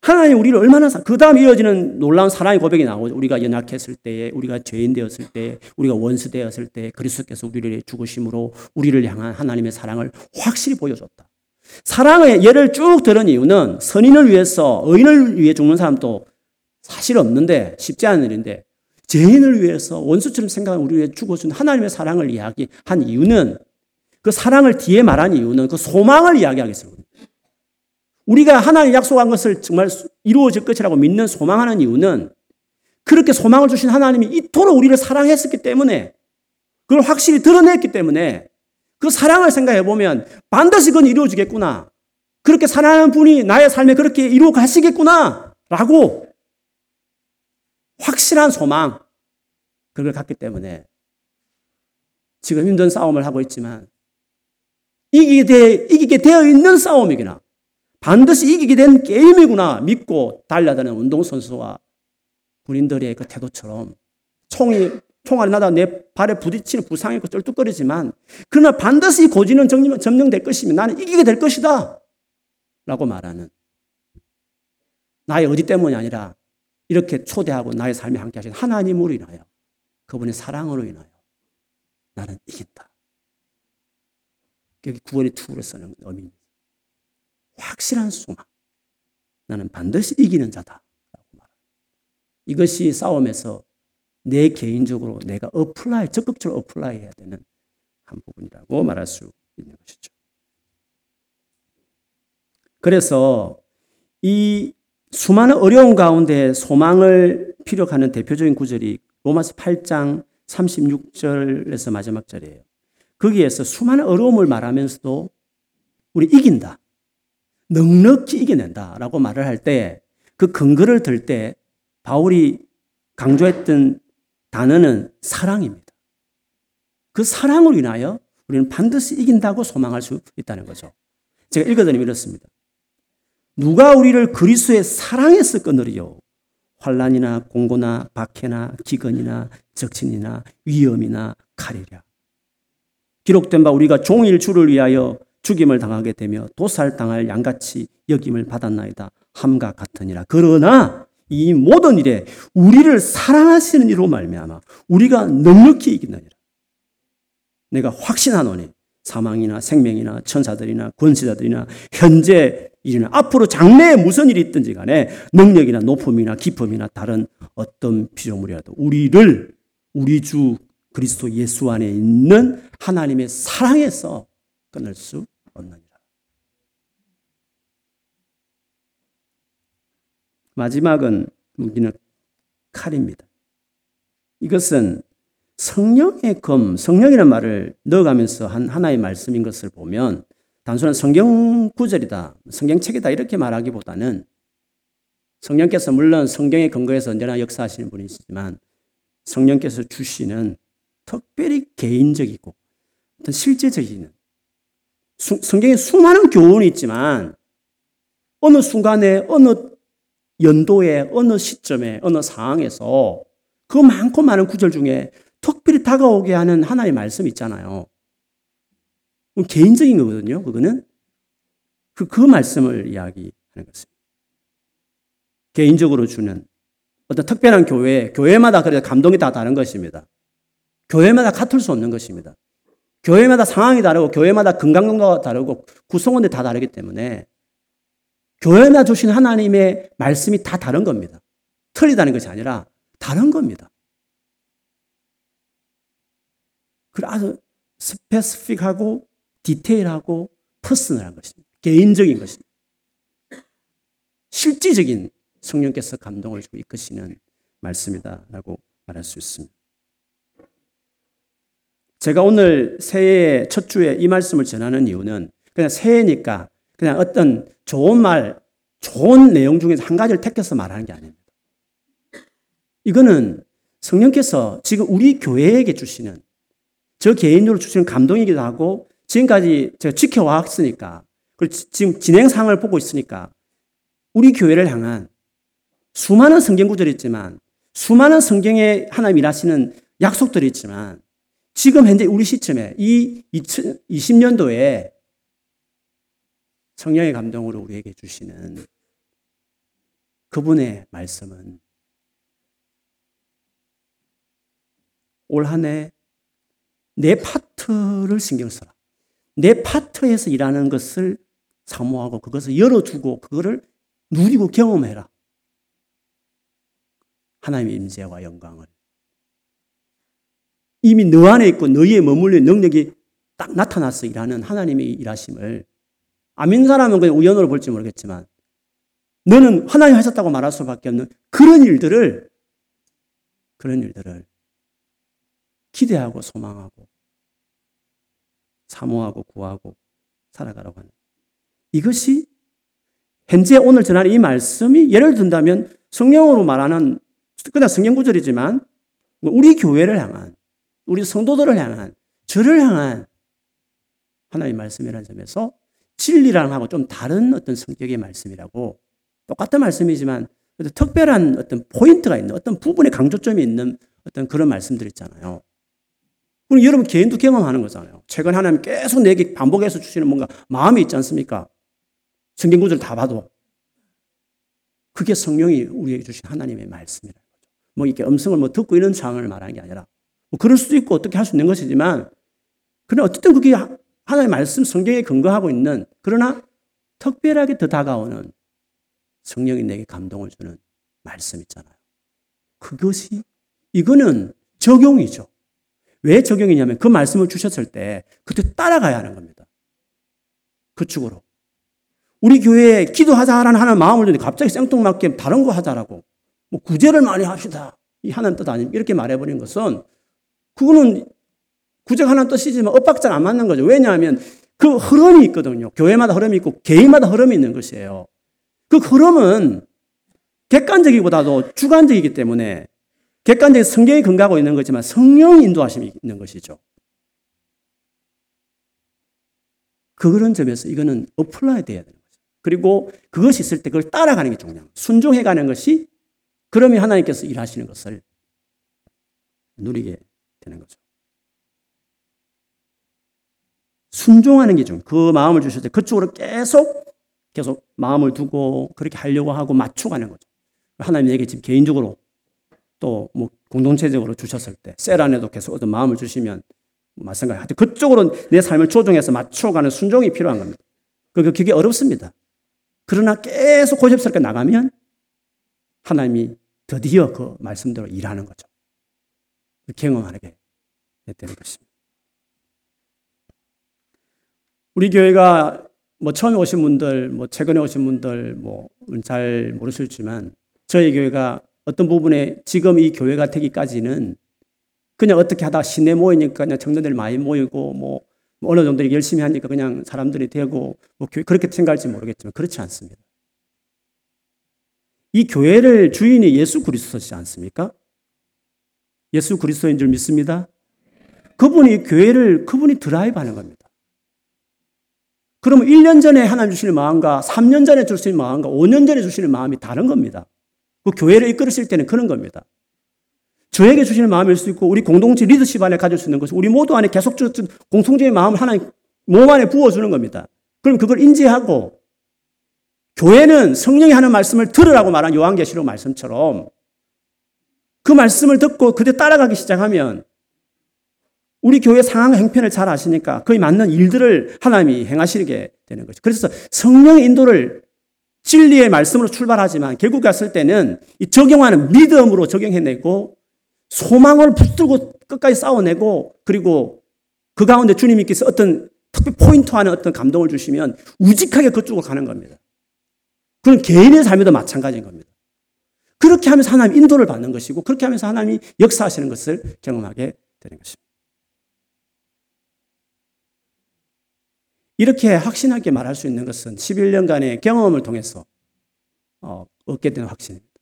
하나님 우리를 얼마나 그 다음에 이어지는 놀라운 사랑의 고백이 나오죠. 우리가 연약했을 때에, 우리가 죄인 되었을 때에, 우리가 원수 되었을 때에 그리스도께서 우리를 죽으심으로 우리를 향한 하나님의 사랑을 확실히 보여줬다. 사랑의 예를 쭉 들은 이유는 선인을 위해서, 의인을 위해 죽는 사람도 사실 없는데, 쉽지 않은 일인데, 죄인을 위해서 원수처럼 생각하는 우리 위해 죽어준 하나님의 사랑을 이야기한 이유는, 그 사랑을 뒤에 말한 이유는 그 소망을 이야기하겠습니다. 우리가 하나님 약속한 것을 정말 이루어질 것이라고 믿는 소망하는 이유는 그렇게 소망을 주신 하나님이 이토록 우리를 사랑했었기 때문에, 그걸 확실히 드러냈기 때문에, 그 사랑을 생각해보면 반드시 그건 이루어지겠구나. 그렇게 사랑하는 분이 나의 삶에 그렇게 이루어 가시겠구나. 라고 확실한 소망, 그걸 갖기 때문에 지금 힘든 싸움을 하고 있지만 이기게 되어 있는 싸움이구나. 반드시 이기게 된 게임이구나 믿고 달려드는 운동선수와 군인들의 그 태도처럼 총알이 나다 내 발에 부딪히는 부상이 있고 쩔뚝거리지만 그러나 반드시 이 고지는 점령될 것이며 나는 이기게 될 것이다 라고 말하는, 나의 어디 때문이 아니라 이렇게 초대하고 나의 삶에 함께 하신 하나님으로 인하여, 그분의 사랑으로 인하여 나는 이긴다. 여기 구원의 투구를 쓰는 의미입니다. 확실한 소망. 나는 반드시 이기는 자다. 라고 말합니다. 이것이 싸움에서 내 개인적으로 내가 적극적으로 어플라이해야 되는 한 부분이라고 말할 수 있는 것이죠. 그래서 이 수많은 어려운 가운데 소망을 피력하는 대표적인 구절이 로마서 8장 36절에서 마지막 절이에요. 거기에서 수많은 어려움을 말하면서도 우리 이긴다. 넉넉히 이겨낸다라고 말을 할 때, 그 근거를 들 때 바울이 강조했던 단어는 사랑입니다. 그 사랑을 인하여 우리는 반드시 이긴다고 소망할 수 있다는 거죠. 제가 읽어드리면 이렇습니다. 누가 우리를 그리스도의 사랑에서 끊으리요? 환난이나 공고나 박해나 기근이나 적신이나 위험이나 칼이랴. 기록된 바 우리가 종일 주를 위하여 죽임을 당하게 되며 도살당할 양같이 여김을 받았나이다. 함과 같으니라. 그러나 이 모든 일에 우리를 사랑하시는 이로 말미암아 우리가 넉넉히 이긴다니라. 내가 확신하노니 사망이나 생명이나 천사들이나 권세자들이나 현재 일이나 앞으로 장래에 무슨 일이 있든지 간에 능력이나 높음이나 깊음이나 다른 어떤 피조물이라도 우리를 우리 주 그리스도 예수 안에 있는 하나님의 사랑에서 끊을 수 없느니라. 마지막은 우리는 칼입니다. 이것은 성령의 검, 성령이라는 말을 넣어가면서 한 하나의 말씀인 것을 보면 단순한 성경 구절이다, 성경책이다 이렇게 말하기보다는 성령께서, 물론 성경의 근거에서 언제나 역사하시는 분이시지만 성령께서 주시는 특별히 개인적이고 어떤 실제적인, 성경에 수많은 교훈이 있지만 어느 순간에, 어느 연도에, 어느 시점에, 어느 상황에서 그 많고 많은 구절 중에 특별히 다가오게 하는 하나의 말씀이 있잖아요. 개인적인 거거든요. 그거는 그 말씀을 이야기하는 것입니다. 개인적으로 주는 어떤 특별한 교회마다 그래서 감동이 다 다른 것입니다. 교회마다 같을 수 없는 것입니다. 교회마다 상황이 다르고 교회마다 건강관계가 다르고 구성원들이 다 다르기 때문에 교회마다 주신 하나님의 말씀이 다 다른 겁니다. 틀리다는 것이 아니라 다른 겁니다. 아주 스페시픽하고 디테일하고 퍼스널한 것입니다. 개인적인 것입니다. 실질적인 성령께서 감동을 주고 이끄시는 말씀이다라고 말할 수 있습니다. 제가 오늘 새해 첫 주에 이 말씀을 전하는 이유는 그냥 새해니까 그냥 어떤 좋은 말, 좋은 내용 중에서 한 가지를 택해서 말하는 게 아닙니다. 이거는 성령께서 지금 우리 교회에게 주시는, 저 개인으로 주시는 감동이기도 하고, 지금까지 제가 지켜왔으니까, 그리고 지금 진행상을 보고 있으니까, 우리 교회를 향한 수많은 성경구절이 있지만, 수많은 성경에 하나님 일하시는 약속들이 있지만, 지금 현재 우리 시점에 이 2020년도에 성령의 감동으로 우리에게 주시는 그분의 말씀은 올 한 해 내 파트를 신경 써라. 내 파트에서 일하는 것을 사모하고 그것을 열어주고 그거를 누리고 경험해라. 하나님의 임재와 영광을. 이미 너 안에 있고 너희의 머물러 능력이 딱 나타나서 일하는 하나님의 일하심을 아민 사람은 그냥 우연으로 볼지 모르겠지만 너는 하나님 하셨다고 말할 수밖에 없는 그런 일들을 기대하고 소망하고 사모하고 구하고 살아가라고 하는 이것이 현재 오늘 전하는 이 말씀이 예를 든다면 성령으로 말하는 그냥 성경 구절이지만 우리 교회를 향한 우리 성도들을 향한 저를 향한 하나님의 말씀이라는 점에서 진리랑 하고 좀 다른 어떤 성격의 말씀이라고 똑같은 말씀이지만 특별한 어떤 포인트가 있는 어떤 부분의 강조점이 있는 어떤 그런 말씀들 있잖아요. 그리고 여러분 개인도 경험하는 거잖아요. 최근 하나님 계속 내게 반복해서 주시는 뭔가 마음이 있지 않습니까? 성경 구절 다 봐도 그게 성령이 우리에게 주신 하나님의 말씀이라는 거죠. 뭐 이렇게 음성을 뭐 듣고 이런 상황을 말하는 게 아니라 뭐 그럴 수도 있고 어떻게 할 수 있는 것이지만 그러나 어쨌든 그게 하나님의 말씀 성경에 근거하고 있는 그러나 특별하게 더 다가오는 성령이 내게 감동을 주는 말씀 있잖아요. 그것이 이거는 적용이죠. 왜 적용이냐면 그 말씀을 주셨을 때 그때 따라가야 하는 겁니다. 그 축으로. 우리 교회에 기도하자라는 하나님 마음을 주는데 갑자기 생뚱맞게 다른 거 하자라고 뭐 구제를 많이 합시다. 이 하나님 뜻 아니면 이렇게 말해버린 것은 그거는 구제가 하나님 뜻이지만 엇박자는 안 맞는 거죠. 왜냐하면 그 흐름이 있거든요. 교회마다 흐름이 있고 개인마다 흐름이 있는 것이에요. 그 흐름은 객관적이기보다도 주관적이기 때문에 객관적인 성경이 근거하고 있는 거지만 성령의 인도하심이 있는 것이죠. 그런 점에서 이거는 어플라이 돼야 되는 거죠. 그리고 그것이 있을 때 그걸 따라가는 게 중요합니다. 순종해가는 것이 그러면 하나님께서 일하시는 것을 누리게 되는 거죠. 순종하는 게 중요해요. 그 마음을 주실 때 그쪽으로 계속 마음을 두고 그렇게 하려고 하고 맞춰가는 거죠. 하나님에게 지금 개인적으로 또 뭐 공동체적으로 주셨을 때 셀 안에도 계속 어떤 마음을 주시면 마찬가지. 하여튼 그쪽으로 내 삶을 조정해서 맞춰가는 순종이 필요한 겁니다. 그게 어렵습니다. 그러나 계속 고집스럽게 나가면 하나님이 드디어 그 말씀대로 일하는 거죠. 경험하게 되는 것입니다. 우리 교회가 뭐 처음에 오신 분들, 뭐 최근에 오신 분들, 뭐 잘 모르실지만 저희 교회가 어떤 부분에 지금 이 교회가 되기까지는 그냥 어떻게 하다 시내 모이니까 그냥 청년들이 많이 모이고 뭐 어느 정도 열심히 하니까 그냥 사람들이 되고 뭐 그렇게 생각할지 모르겠지만 그렇지 않습니다. 이 교회를 주인이 예수 그리스도시지 않습니까? 예수 그리스도인 줄 믿습니다. 그분이 교회를 그분이 드라이브하는 겁니다. 그러면 1년 전에 하나님 주시는 마음과 3년 전에 주시는 마음과 5년 전에 주시는 마음이 다른 겁니다. 그 교회를 이끌으실 때는 그런 겁니다. 저에게 주시는 마음일 수 있고 우리 공동체 리더십 안에 가질 수 있는 것이 우리 모두 안에 계속 주는 공통적인 마음을 하나님 몸 안에 부어주는 겁니다. 그럼 그걸 인지하고 교회는 성령이 하는 말씀을 들으라고 말한 요한계시록 말씀처럼 그 말씀을 듣고 그때 따라가기 시작하면 우리 교회 상황 행편을 잘 아시니까 그에 맞는 일들을 하나님이 행하시게 되는 거죠. 그래서 성령의 인도를 진리의 말씀으로 출발하지만 결국 갔을 때는 이 적용하는 믿음으로 적용해내고 소망을 붙들고 끝까지 싸워내고 그리고 그 가운데 주님께서 어떤 특별 포인트하는 어떤 감동을 주시면 우직하게 그쪽으로 가는 겁니다. 그건 개인의 삶에도 마찬가지인 겁니다. 그렇게 하면서 하나님 인도를 받는 것이고 그렇게 하면서 하나님이 역사하시는 것을 경험하게 되는 것입니다. 이렇게 확신하게 말할 수 있는 것은 11년간의 경험을 통해서 얻게 된 확신입니다.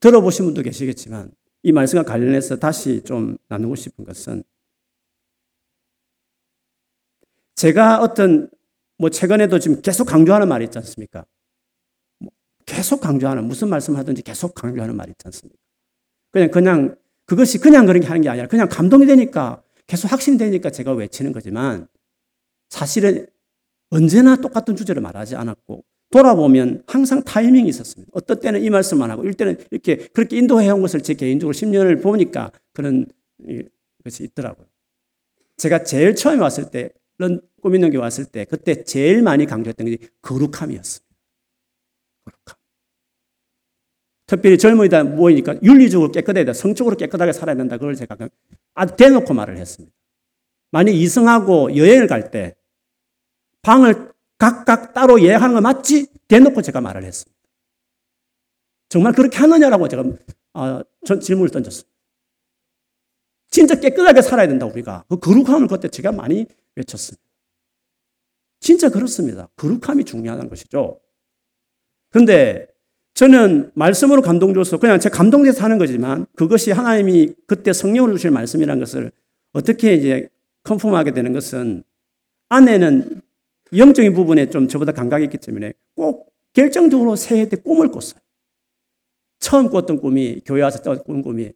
들어보신 분도 계시겠지만 이 말씀과 관련해서 다시 좀 나누고 싶은 것은 제가 어떤 최근에도 지금 계속 강조하는 말이 있지 않습니까? 계속 강조하는 무슨 말씀을 하든지 계속 강조하는 말이 있지 않습니까? 그냥 그것이 그냥 그런 게 하는 게 아니라 그냥 감동이 되니까 계속 확신이 되니까 제가 외치는 거지만 사실은 언제나 똑같은 주제를 말하지 않았고 돌아보면 항상 타이밍이 있었습니다. 어떤 때는 이 말씀만 하고 이때는 이렇게 그렇게 인도해온 것을 제 개인적으로 10년을 보니까 그런 것이 있더라고요. 제가 제일 처음에 왔을 때 꼬민동교에 왔을 때 그때 제일 많이 강조했던 것이 거룩함이었습니다. 거룩함. 특별히 젊은이다 모이니까 윤리적으로 깨끗해야 된다. 성적으로 깨끗하게 살아야 된다. 그걸 제가 대놓고 말을 했습니다. 만약 이성하고 여행을 갈 때 방을 각각 따로 예약하는 거 맞지? 대놓고 제가 말을 했습니다. 정말 그렇게 하느냐라고 제가 질문을 던졌습니다. 진짜 깨끗하게 살아야 된다 우리가. 그 거룩함을 그때 제가 많이 외쳤습니다. 진짜 그렇습니다. 거룩함이 중요하다는 것이죠. 그런데 저는 말씀으로 감동줘서 그냥 제 감동돼서 하는 거지만 그것이 하나님이 그때 성령으로 주실 말씀이라는 것을 어떻게 이제 컨펌하게 되는 것은 아내는 영적인 부분에 좀 저보다 감각이 있기 때문에 꼭 결정적으로 새해 때 꿈을 꿨어요. 처음 꿨던 꿈이 교회 와서 꾼 꿈이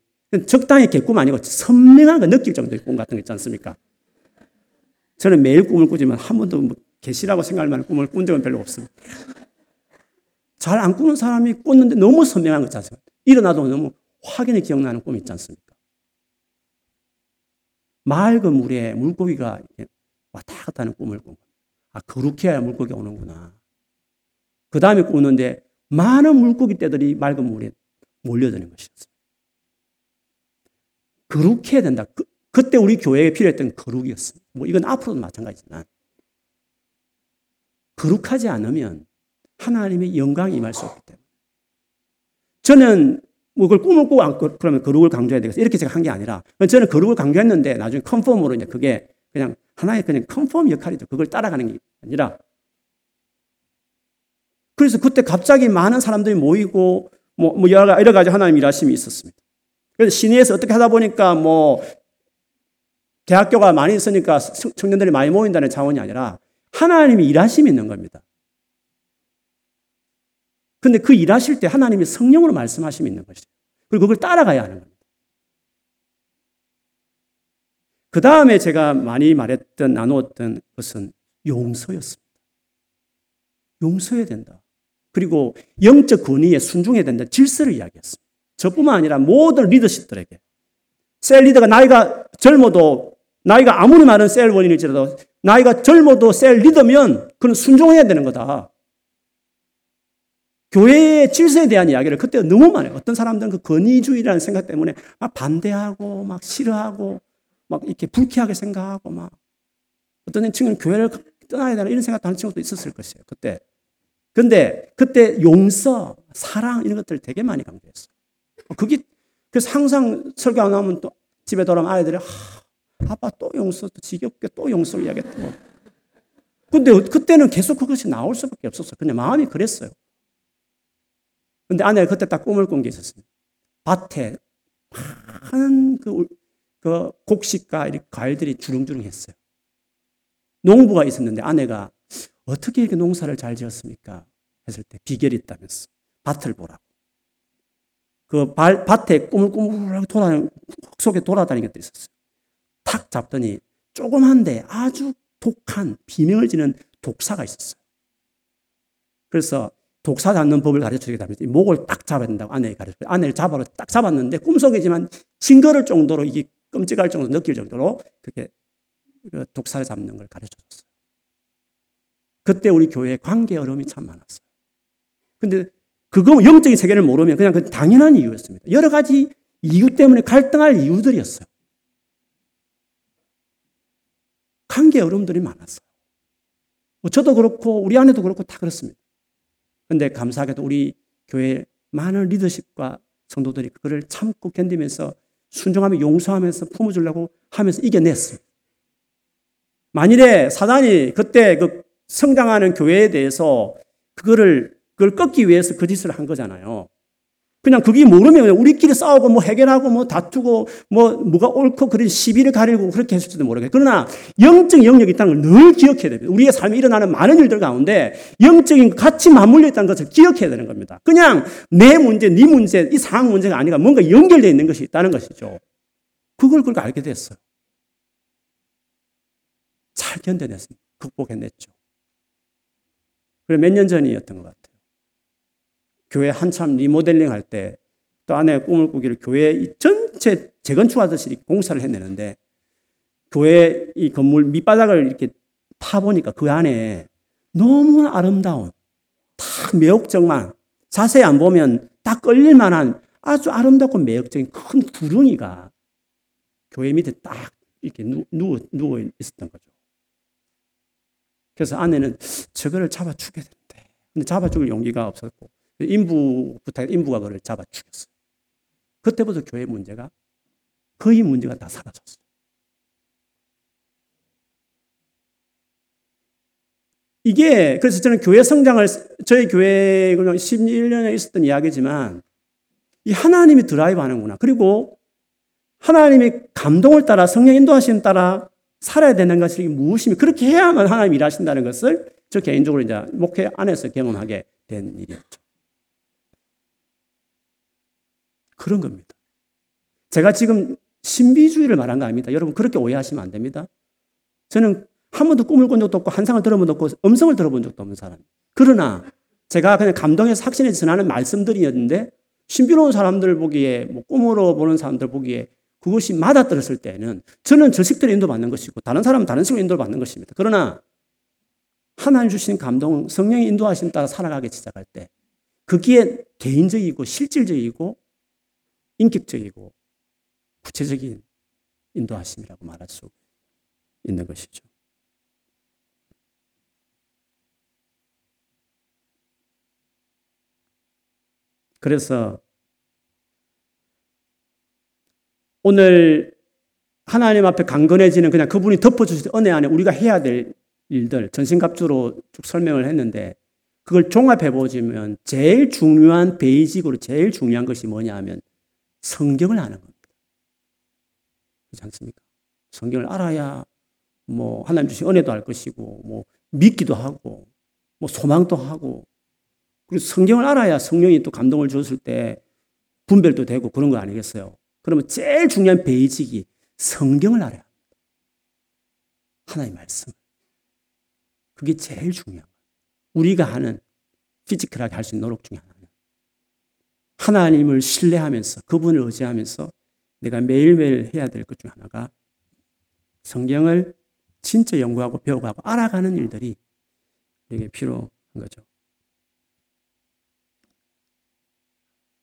적당히 개꿈 아니고 선명한 거 느낄 정도의 꿈 같은 거 있지 않습니까? 저는 매일 꿈을 꾸지만 한 번도 개시라고 생각할 만한 꿈을 꾼 적은 별로 없습니다. 잘 안 꾸는 사람이 꿨는데 너무 선명한 거 있지 않습니까? 일어나도 너무 확연히 기억나는 꿈이 있지 않습니까? 맑은 물에 물고기가 왔다 갔다 하는 꿈을 꾼 거예요. 아, 거룩해야 물고기가 오는구나. 그 다음에 꾸는데 많은 물고기 떼들이 맑은 물에 몰려드는 것이었어요. 거룩해야 된다. 그때 우리 교회에 필요했던 거룩이었어요. 이건 앞으로도 마찬가지지만 거룩하지 않으면 하나님의 영광이 임할 수 없기 때문에 저는 그걸 꿈을 꾸고 안 그러면 거룩을 강조해야 되겠어요. 이렇게 제가 한 게 아니라 저는 거룩을 강조했는데 나중에 컨펌으로 이제 그게 그냥 하나의 그냥 컨펌 역할이죠. 그걸 따라가는 게 아니라. 그래서 그때 갑자기 많은 사람들이 모이고 여러 가지 하나님 일하심이 있었습니다. 그래서 시내에서 어떻게 하다 보니까 대학교가 많이 있으니까 청년들이 많이 모인다는 차원이 아니라 하나님이 일하심이 있는 겁니다. 그런데 그 일하실 때 하나님이 성령으로 말씀하심이 있는 것이죠. 그리고 그걸 따라가야 하는 겁니다. 그 다음에 제가 많이 말했던 나누었던 것은 용서였습니다. 용서해야 된다. 그리고 영적 권위에 순종해야 된다. 질서를 이야기했습니다. 저뿐만 아니라 모든 리더십들에게 셀 리더가 나이가 젊어도 나이가 아무리 많은 셀 원인일지라도 나이가 젊어도 셀 리더면 그건 순종해야 되는 거다. 교회의 질서에 대한 이야기를 그때 너무 많아요. 어떤 사람들은 그 권위주의라는 생각 때문에 막 반대하고 막 싫어하고 막 이렇게 불쾌하게 생각하고 막 어떤 친구는 교회를 떠나야 되나 이런 생각도 하는 친구도 있었을 것이에요. 그때. 근데 그때 용서, 사랑 이런 것들을 되게 많이 강조했어요. 그래서 항상 설교 안 하면 또 집에 돌아오면 아이들이 아빠 또 용서, 지겹게 또 용서를 이야기했다고. 근데 그때는 계속 그것이 나올 수밖에 없었어요. 그냥 마음이 그랬어요. 근데 아내가 그때 딱 꿈을 꾼 게 있었어요. 밭에 많은 그 곡식과 이렇게 과일들이 주렁주렁 했어요. 농부가 있었는데 아내가 어떻게 이렇게 농사를 잘 지었습니까? 했을 때 비결이 있다면서 밭을 보라고. 그 밭에 꾸물꾸물 속에 돌아다니는 것도 있었어요. 탁 잡더니 조그만데 아주 독한 비명을 지는 독사가 있었어요. 그래서 독사 잡는 법을 가르쳐주기도 합니다. 목을 딱 잡아야 된다고 아내가 가르쳐요. 아내를 잡아로 딱 잡았는데 꿈속이지만 징그러울 정도로 이게 끔찍할 정도로 느낄 정도로 그렇게 독사를 잡는 걸 가르쳐줬어요. 그때 우리 교회에 관계 어려움이 참 많았어요. 근데 그거 영적인 세계를 모르면 그냥 그 당연한 이유였습니다. 여러 가지 이유 때문에 갈등할 이유들이었어요. 관계 어려움들이 많았어요. 저도 그렇고 우리 아내도 그렇고 다 그렇습니다. 그런데 감사하게도 우리 교회 많은 리더십과 성도들이 그거를 참고 견디면서 순종하며 용서하면서 품어주려고 하면서 이겨냈습니다. 만일에 사단이 그때 그 성장하는 교회에 대해서 그걸 꺾기 위해서 그 짓을 한 거잖아요. 그냥 그게 모르면 그냥 우리끼리 싸우고 뭐 해결하고 뭐 다투고 뭐 뭐가 옳고 그런 시비를 가리고 그렇게 했을지도 모르겠어요. 그러나 영적 영역이 있다는 걸 늘 기억해야 됩니다. 우리의 삶에 일어나는 많은 일들 가운데 영적인 같이 맞물려 있다는 것을 기억해야 되는 겁니다. 그냥 내 문제, 네 문제, 이 상황 문제가 아니라 뭔가 연결되어 있는 것이 있다는 것이죠. 그걸 그렇게 알게 됐어요. 잘 견뎌냈습니다. 극복해냈죠. 그리고 몇 년 전이었던 것 같아요. 교회 한참 리모델링 할 때 또 아내의 꿈을 꾸기를 교회 이 전체 재건축하듯이 공사를 해내는데 교회 이 건물 밑바닥을 이렇게 파보니까 그 안에 너무나 아름다운 딱 매혹적만 자세히 안 보면 딱 걸릴만한 아주 아름답고 매혹적인 큰 구릉이가 교회 밑에 딱 이렇게 누워 있었던 거죠. 그래서 아내는 저거를 잡아 죽여야 되는데 근데 잡아 죽을 용기가 없었고 인부가 그를 잡아 죽였어요. 그때부터 교회 문제가 거의 문제가 다 사라졌어요. 이게 그래서 저는 교회 성장을 저희 교회 11년에 있었던 이야기지만 이 하나님이 드라이브하는구나. 그리고 하나님이 감동을 따라 성령 인도하심 따라 살아야 되는 것이 무엇이며 그렇게 해야만 하나님이 일하신다는 것을 저 개인적으로 이제 목회 안에서 경험하게 된 일이었죠. 그런 겁니다. 제가 지금 신비주의를 말한 거 아닙니다. 여러분 그렇게 오해하시면 안 됩니다. 저는 한 번도 꿈을 꾼 적도 없고 환상을 들어본 적도 없고 음성을 들어본 적도 없는 사람입니다. 그러나 제가 그냥 감동해서 확신에 전하는 말씀들이었는데 신비로운 사람들 보기에 뭐 꿈으로 보는 사람들 보기에 그것이 맞아떨었을 때는 저는 저 식들의 인도받는 것이고 다른 사람은 다른 식으로 인도받는 것입니다. 그러나 하나님 주신 감동, 성령의 인도하심 따라 살아가기 시작할 때 거기에 개인적이고 실질적이고 인격적이고 구체적인 인도하심이라고 말할 수 있는 것이죠. 그래서 오늘 하나님 앞에 강건해지는 그냥 그분이 덮어주신 은혜 안에 우리가 해야 될 일들 전신갑주로 쭉 설명을 했는데 그걸 종합해보시면 제일 중요한 베이직으로 제일 중요한 것이 뭐냐 하면 성경을 아는 겁니다. 그렇지 않습니까? 성경을 알아야 뭐 하나님 주신 은혜도 알 것이고 뭐 믿기도 하고 뭐 소망도 하고 그리고 성경을 알아야 성령이 또 감동을 줬을 때 분별도 되고 그런 거 아니겠어요? 그러면 제일 중요한 베이직이 성경을 알아야 합니다. 하나님의 말씀. 그게 제일 중요한 거예요. 우리가 하는 피지컬하게 할 수 있는 노력 중에 하나. 하나님을 신뢰하면서 그분을 의지하면서 내가 매일매일 해야 될 것 중 하나가 성경을 진짜 연구하고 배워가고 알아가는 일들이 되게 필요한 거죠.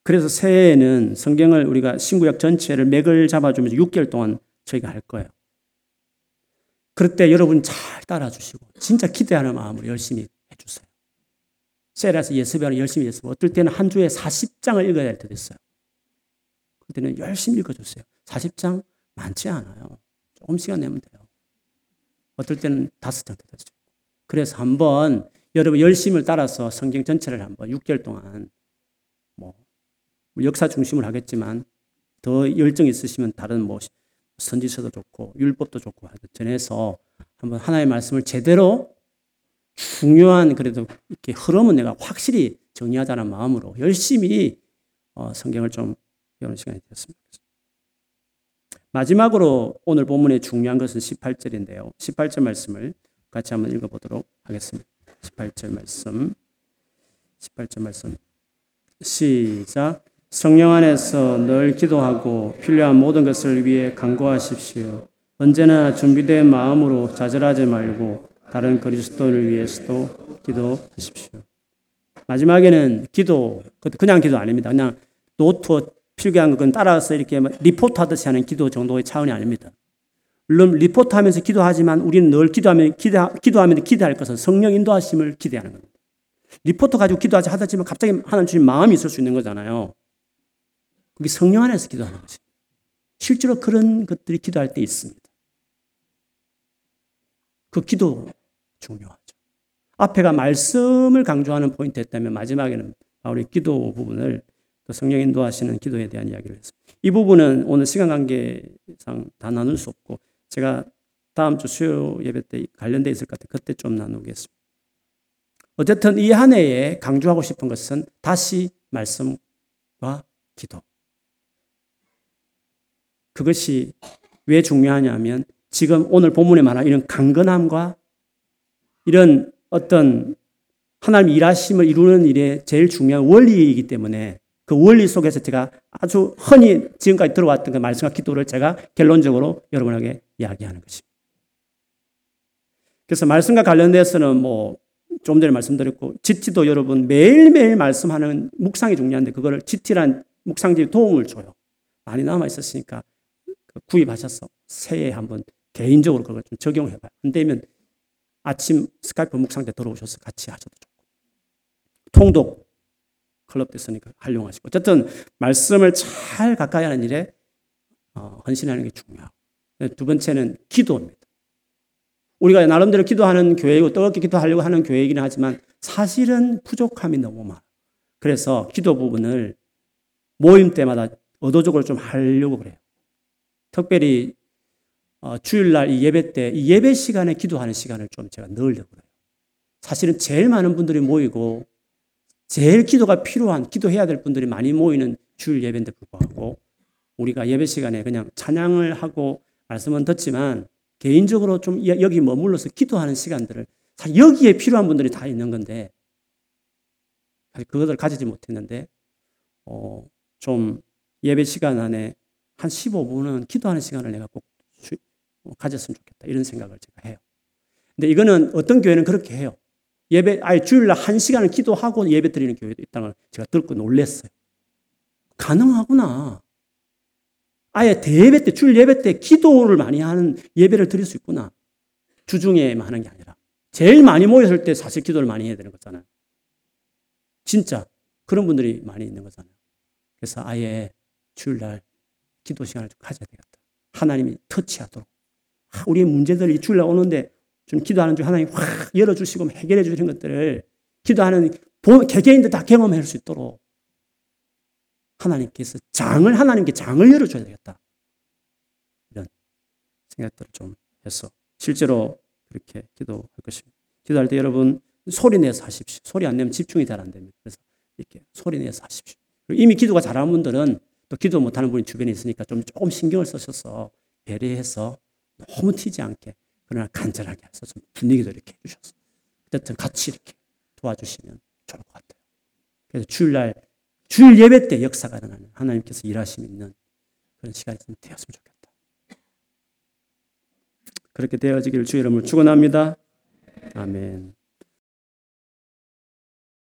그래서 새해에는 성경을 우리가 신구약 전체를 맥을 잡아주면서 6개월 동안 저희가 할 거예요. 그럴 때 여러분 잘 따라주시고 진짜 기대하는 마음으로 열심히 해주세요. 세라에서 예습하는 열심히 예습. 어떨 때는 한 주에 40장을 읽어야 할 때도 있어요. 그때는 열심히 읽어주세요. 40장 많지 않아요. 조금 시간 내면 돼요. 어떨 때는 5장 되죠. 그래서 한번 여러분 열심을 따라서 성경 전체를 한번 6개월 동안 뭐 역사 중심을 하겠지만 더 열정 있으시면 다른 뭐 선지서도 좋고 율법도 좋고 전해서 한번 하나의 말씀을 제대로 중요한 그래도 이렇게 흐름은 내가 확실히 정리하자는 마음으로 열심히 성경을 좀 배우는 시간이 되었습니다. 마지막으로 오늘 본문의 중요한 것은 18절인데요. 18절 말씀을 같이 한번 읽어보도록 하겠습니다. 18절 말씀 시작. 성령 안에서 늘 기도하고 필요한 모든 것을 위해 간구하십시오. 언제나 준비된 마음으로 좌절하지 말고 다른 그리스도를 위해서도 기도하십시오. 마지막에는 기도, 그냥 기도 아닙니다. 그냥 노트 필기한 건 따라서 이렇게 리포트하듯이 하는 기도 정도의 차원이 아닙니다. 물론 리포트하면서 기도하지만 우리는 늘 기도하면 기대할 것은 성령 인도하심을 기대하는 겁니다. 리포터 가지고 기도하자 하다 지만 갑자기 하나님 주신 마음이 있을 수 있는 거잖아요. 그게 성령 안에서 기도하는 거지. 실제로 그런 것들이 기도할 때 있습니다. 그 기도 중요하죠. 앞에가 말씀을 강조하는 포인트였다면 마지막에는 바울의 기도 부분을 성령 인도하시는 기도에 대한 이야기를 했습니다. 이 부분은 오늘 시간 관계상 다 나눌 수 없고 제가 다음 주 수요 예배 때 관련되어 있을 것 같아요. 그때 좀 나누겠습니다. 어쨌든 이 한 해에 강조하고 싶은 것은 다시 말씀과 기도. 그것이 왜 중요하냐면 지금 오늘 본문에 말한 이런 강건함과 이런 어떤 하나님 일하심을 이루는 일에 제일 중요한 원리이기 때문에 그 원리 속에서 제가 아주 흔히 지금까지 들어왔던 그 말씀과 기도를 제가 결론적으로 여러분에게 이야기하는 것입니다. 그래서 말씀과 관련돼서는 뭐 좀 전에 말씀드렸고 GT도 여러분 매일매일 말씀하는 묵상이 중요한데 그거를 GT란 묵상집에 도움을 줘요. 많이 남아있었으니까 구입하셔서 새해에 한번 개인적으로 그걸 좀 적용해봐요. 안 되면 아침 스카이프 묵상 때 들어오셔서 같이 하셔도 좋고 통독 클럽 됐으니까 활용하시고 어쨌든 말씀을 잘 가까이 하는 일에 헌신하는 게 중요하고 두 번째는 기도입니다. 우리가 나름대로 기도하는 교회이고 뜨겁게 기도하려고 하는 교회이긴 하지만 사실은 부족함이 너무 많아요. 그래서 기도 부분을 모임 때마다 의도적으로 좀 하려고 그래요. 특별히 주일날 이 예배 때 이 예배 시간에 기도하는 시간을 좀 제가 넣으려고 그래요. 사실은 제일 많은 분들이 모이고 제일 기도가 필요한 기도해야 될 분들이 많이 모이는 주일 예배인데 불구하고 우리가 예배 시간에 그냥 찬양을 하고 말씀은 듣지만 개인적으로 좀 여기 머물러서 기도하는 시간들을 다 여기에 필요한 분들이 다 있는 건데 사실 그것을 가지지 못했는데 좀 예배 시간 안에 한 15분은 기도하는 시간을 내가 꼭 가졌으면 좋겠다 이런 생각을 제가 해요. 근데 이거는 어떤 교회는 그렇게 해요. 예배 아예 주일날 한 시간을 기도하고 예배 드리는 교회도 있다는 걸 제가 듣고 놀랐어요. 가능하구나. 아예 대예배 때 주일 예배 때 기도를 많이 하는 예배를 드릴 수 있구나. 주중에만 하는 게 아니라 제일 많이 모였을 때 사실 기도를 많이 해야 되는 거잖아요. 진짜 그런 분들이 많이 있는 거잖아요. 그래서 아예 주일날 기도 시간을 좀 가져야 되겠다. 하나님이 터치하도록. 우리의 문제들이 주일날 오는데 좀 기도하는 중 하나님이 확 열어주시고 해결해 주시는 것들을 기도하는 개개인들 다 경험할 수 있도록 하나님께서 하나님께 장을 열어줘야 되겠다. 이런 생각들을 좀 해서 실제로 그렇게 기도할 것입니다. 기도할 때 여러분 소리 내서 하십시오. 소리 안 내면 집중이 잘 안 됩니다. 그래서 이렇게 소리 내서 하십시오. 이미 기도가 잘하는 분들은 또 기도 못하는 분이 주변에 있으니까 조금 신경을 쓰셔서 배려해서 너무 튀지 않게 그러나 간절하게 해서 좀 분위기도 이렇게 해주셔서 어쨌든 같이 이렇게 도와주시면 좋을 것 같아요. 그래서 주일 예배 때 역사가 일어나는 하나님께서 일하심 있는 그런 시간이 좀 되었으면 좋겠다. 그렇게 되어지기를 주의 이름으로 축원합니다. 아멘.